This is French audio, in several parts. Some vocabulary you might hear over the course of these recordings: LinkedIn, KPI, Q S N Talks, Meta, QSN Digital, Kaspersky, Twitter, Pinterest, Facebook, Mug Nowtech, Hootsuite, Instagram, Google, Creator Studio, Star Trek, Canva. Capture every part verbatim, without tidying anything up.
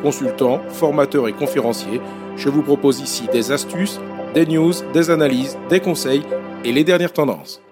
consultant, formateur et conférencier. Je vous propose ici des astuces, des news, des analyses, des conseils et les dernières tendances.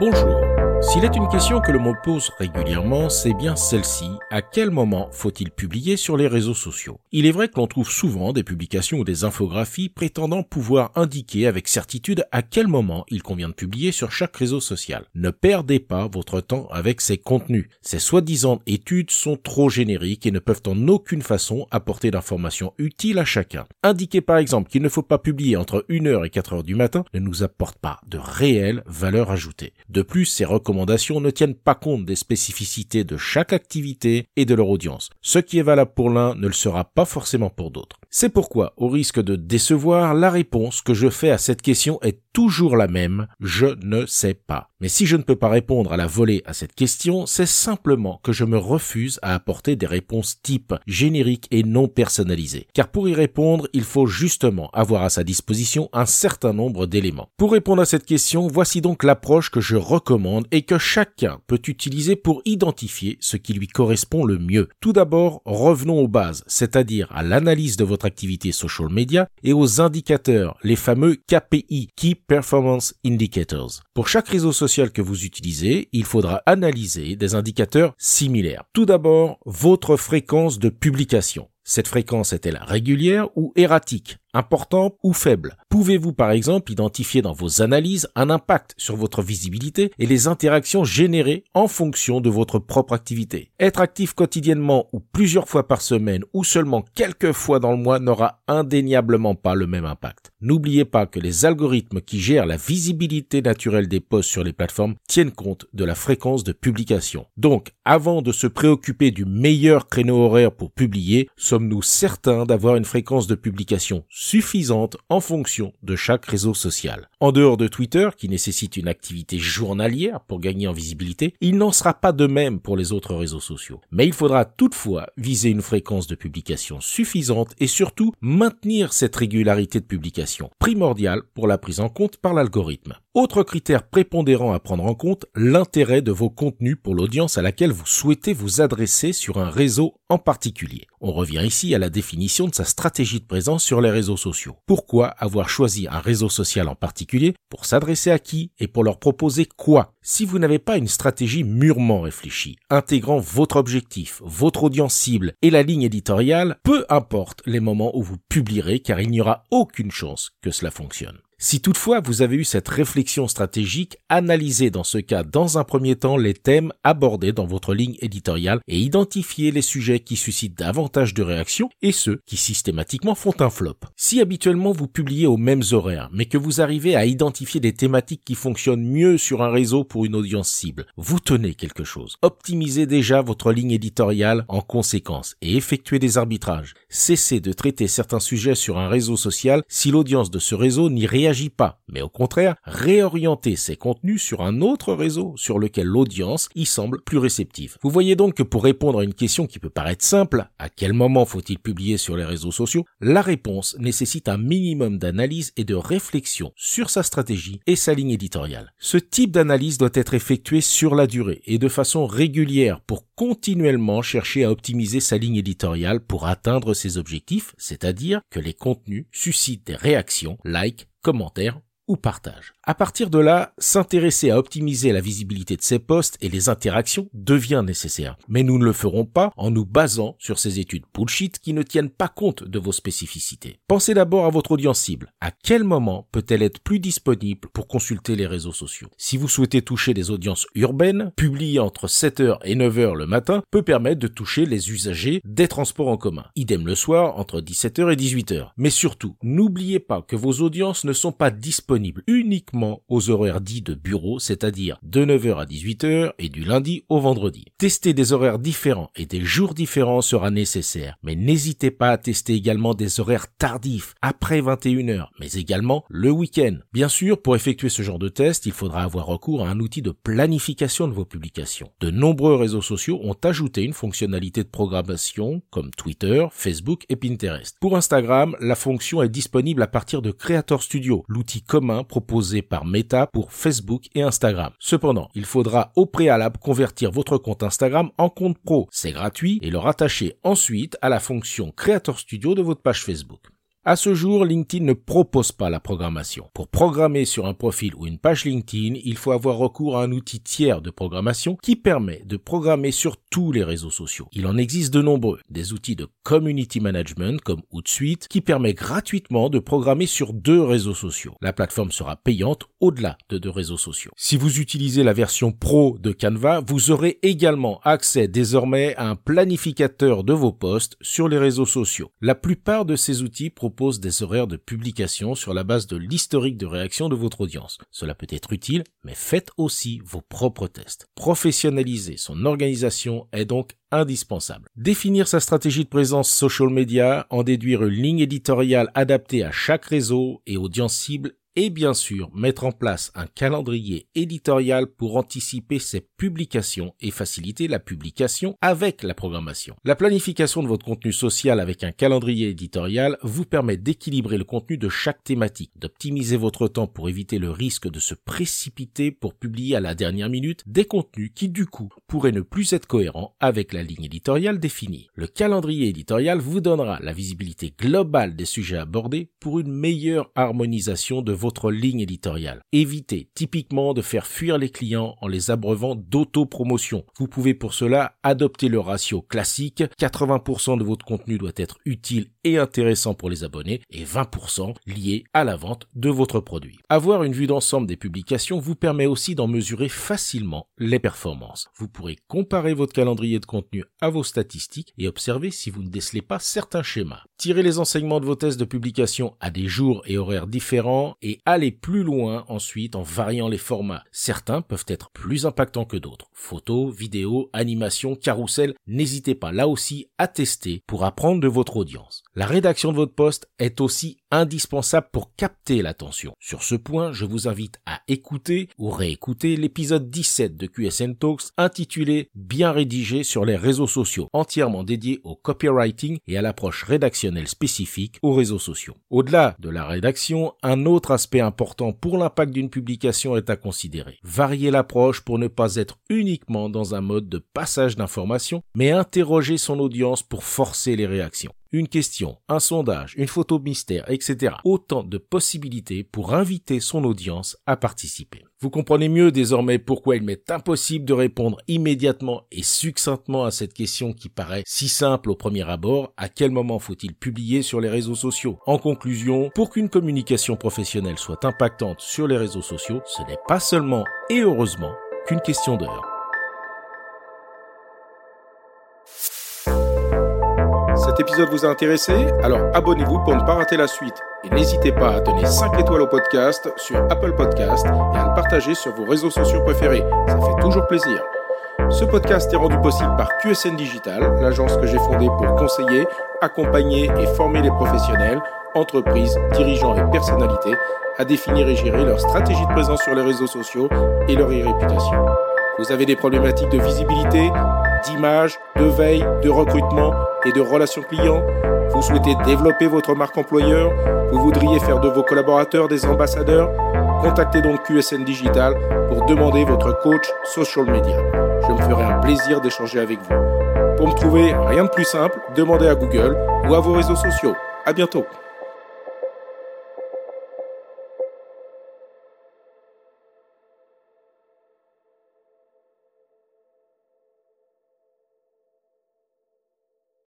Bonjour. S'il est une question que l'on me pose régulièrement, c'est bien celle-ci. À quel moment faut-il publier sur les réseaux sociaux ? Il est vrai que l'on trouve souvent des publications ou des infographies prétendant pouvoir indiquer avec certitude à quel moment il convient de publier sur chaque réseau social. Ne perdez pas votre temps avec ces contenus. Ces soi-disant études sont trop génériques et ne peuvent en aucune façon apporter d'informations utiles à chacun. Indiquer par exemple qu'il ne faut pas publier entre une heure et quatre heures du matin ne nous apporte pas de réelle valeur ajoutée. De plus, ces recommandations ne tiennent pas compte des spécificités de chaque activité et de leur audience. Ce qui est valable pour l'un ne le sera pas forcément pour d'autres. C'est pourquoi, au risque de décevoir, la réponse que je fais à cette question est toujours la même, je ne sais pas. Mais si je ne peux pas répondre à la volée à cette question, c'est simplement que je me refuse à apporter des réponses type génériques et non personnalisées. Car pour y répondre, il faut justement avoir à sa disposition un certain nombre d'éléments. Pour répondre à cette question, voici donc l'approche que je recommande et que chacun peut utiliser pour identifier ce qui lui correspond le mieux. Tout d'abord, revenons aux bases, c'est-à-dire à l'analyse de votre activité social media et aux indicateurs, les fameux K P I, Key Performance Indicators. Pour chaque réseau social que vous utilisez, il faudra analyser des indicateurs similaires. Tout d'abord, votre fréquence de publication. Cette fréquence est-elle régulière ou erratique ? Important ou faible ? Pouvez-vous par exemple identifier dans vos analyses un impact sur votre visibilité et les interactions générées en fonction de votre propre activité ? Être actif quotidiennement ou plusieurs fois par semaine ou seulement quelques fois dans le mois n'aura indéniablement pas le même impact. N'oubliez pas que les algorithmes qui gèrent la visibilité naturelle des posts sur les plateformes tiennent compte de la fréquence de publication. Donc, avant de se préoccuper du meilleur créneau horaire pour publier, sommes-nous certains d'avoir une fréquence de publication suffisante en fonction de chaque réseau social. En dehors de Twitter, qui nécessite une activité journalière pour gagner en visibilité, il n'en sera pas de même pour les autres réseaux sociaux. Mais il faudra toutefois viser une fréquence de publication suffisante et surtout maintenir cette régularité de publication, primordiale pour la prise en compte par l'algorithme. Autre critère prépondérant à prendre en compte, l'intérêt de vos contenus pour l'audience à laquelle vous souhaitez vous adresser sur un réseau en particulier. On revient ici à la définition de sa stratégie de présence sur les réseaux sociaux. Pourquoi avoir choisi un réseau social en particulier, pour s'adresser à qui et pour leur proposer quoi ? Si vous n'avez pas une stratégie mûrement réfléchie, intégrant votre objectif, votre audience cible et la ligne éditoriale, peu importe les moments où vous publierez car il n'y aura aucune chance que cela fonctionne. Si toutefois vous avez eu cette réflexion stratégique, analysez dans ce cas dans un premier temps les thèmes abordés dans votre ligne éditoriale et identifiez les sujets qui suscitent davantage de réactions et ceux qui systématiquement font un flop. Si habituellement vous publiez aux mêmes horaires, mais que vous arrivez à identifier des thématiques qui fonctionnent mieux sur un réseau pour une audience cible, vous tenez quelque chose. Optimisez déjà votre ligne éditoriale en conséquence et effectuez des arbitrages. Cessez de traiter certains sujets sur un réseau social si l'audience de ce réseau n'y réagit Réagit pas, mais au contraire, réorienter ses contenus sur un autre réseau sur lequel l'audience y semble plus réceptive. Vous voyez donc que pour répondre à une question qui peut paraître simple, à quel moment faut-il publier sur les réseaux sociaux, la réponse nécessite un minimum d'analyse et de réflexion sur sa stratégie et sa ligne éditoriale. Ce type d'analyse doit être effectué sur la durée et de façon régulière pour continuellement chercher à optimiser sa ligne éditoriale pour atteindre ses objectifs, c'est-à-dire que les contenus suscitent des réactions, likes, commentaires ou partage. À partir de là, s'intéresser à optimiser la visibilité de ses posts et les interactions devient nécessaire. Mais nous ne le ferons pas en nous basant sur ces études bullshit qui ne tiennent pas compte de vos spécificités. Pensez d'abord à votre audience cible. À quel moment peut-elle être plus disponible pour consulter les réseaux sociaux ? Si vous souhaitez toucher des audiences urbaines, publier entre sept heures et neuf heures le matin peut permettre de toucher les usagers des transports en commun. Idem le soir entre dix-sept heures et dix-huit heures. Mais surtout, n'oubliez pas que vos audiences ne sont pas disponibles disponible uniquement aux horaires dits de bureau, c'est-à-dire de neuf heures à dix-huit heures et du lundi au vendredi. Tester des horaires différents et des jours différents sera nécessaire, mais n'hésitez pas à tester également des horaires tardifs, après vingt et une heures, mais également le week-end. Bien sûr, pour effectuer ce genre de test, il faudra avoir recours à un outil de planification de vos publications. De nombreux réseaux sociaux ont ajouté une fonctionnalité de programmation comme Twitter, Facebook et Pinterest. Pour Instagram, la fonction est disponible à partir de Creator Studio, l'outil commun proposé par Meta pour Facebook et Instagram. Cependant, il faudra au préalable convertir votre compte Instagram en compte pro. C'est gratuit et le rattacher ensuite à la fonction Creator Studio de votre page Facebook. À ce jour, LinkedIn ne propose pas la programmation. Pour programmer sur un profil ou une page LinkedIn, il faut avoir recours à un outil tiers de programmation qui permet de programmer sur tous les réseaux sociaux. Il en existe de nombreux. Des outils de community management comme Hootsuite qui permet gratuitement de programmer sur deux réseaux sociaux. La plateforme sera payante au-delà de deux réseaux sociaux. Si vous utilisez la version pro de Canva, vous aurez également accès désormais à un planificateur de vos posts sur les réseaux sociaux. La plupart de ces outils proposent Propose des horaires de publication sur la base de l'historique de réaction de votre audience. Cela peut être utile, mais faites aussi vos propres tests. Professionnaliser son organisation est donc indispensable. Définir sa stratégie de présence social media, en déduire une ligne éditoriale adaptée à chaque réseau et audience cible, et bien sûr, mettre en place un calendrier éditorial pour anticiper ses publications et faciliter la publication avec la programmation. La planification de votre contenu social avec un calendrier éditorial vous permet d'équilibrer le contenu de chaque thématique, d'optimiser votre temps pour éviter le risque de se précipiter pour publier à la dernière minute des contenus qui, du coup, pourraient ne plus être cohérents avec la ligne éditoriale définie. Le calendrier éditorial vous donnera la visibilité globale des sujets abordés pour une meilleure harmonisation de vos votre ligne éditoriale. Évitez typiquement de faire fuir les clients en les abreuvant d'autopromotion. Vous pouvez pour cela adopter le ratio classique. quatre-vingts pour cent de votre contenu doit être utile et intéressant pour les abonnés et vingt pour cent lié à la vente de votre produit. Avoir une vue d'ensemble des publications vous permet aussi d'en mesurer facilement les performances. Vous pourrez comparer votre calendrier de contenu à vos statistiques et observer si vous ne décelez pas certains schémas. Tirez les enseignements de vos tests de publication à des jours et horaires différents et aller plus loin ensuite en variant les formats. Certains peuvent être plus impactants que d'autres. Photos, vidéos, animations, carousel, n'hésitez pas là aussi à tester pour apprendre de votre audience. La rédaction de votre post est aussi indispensable pour capter l'attention. Sur ce point, je vous invite à écouter ou réécouter l'épisode dix-sept de Q S N Talks intitulé « Bien rédigé sur les réseaux sociaux », entièrement dédié au copywriting et à l'approche rédactionnelle spécifique aux réseaux sociaux. Au-delà de la rédaction, un autre aspect important pour l'impact d'une publication est à considérer. Varier l'approche pour ne pas être uniquement dans un mode de passage d'informations, mais interroger son audience pour forcer les réactions. Une question, un sondage, une photo mystère, et cetera. Autant de possibilités pour inviter son audience à participer. Vous comprenez mieux désormais pourquoi il m'est impossible de répondre immédiatement et succinctement à cette question qui paraît si simple au premier abord. À quel moment faut-il publier sur les réseaux sociaux? En conclusion, pour qu'une communication professionnelle soit impactante sur les réseaux sociaux, ce n'est pas seulement et heureusement qu'une question d'heure. Cet épisode vous a intéressé? Alors abonnez-vous pour ne pas rater la suite. Et n'hésitez pas à donner cinq étoiles au podcast sur Apple Podcast et à le partager sur vos réseaux sociaux préférés. Ça fait toujours plaisir. Ce podcast est rendu possible par Q S N Digital, l'agence que j'ai fondée pour conseiller, accompagner et former les professionnels, entreprises, dirigeants et personnalités à définir et gérer leur stratégie de présence sur les réseaux sociaux et leur e-réputation. Vous avez des problématiques de visibilité, d'image, de veille, de recrutement et de relations clients? Vous souhaitez développer votre marque employeur? Vous voudriez faire de vos collaborateurs des ambassadeurs? Contactez donc Q S N Digital pour demander votre coach social media. Je me ferai un plaisir d'échanger avec vous. Pour me trouver, rien de plus simple, demandez à Google ou à vos réseaux sociaux. À bientôt.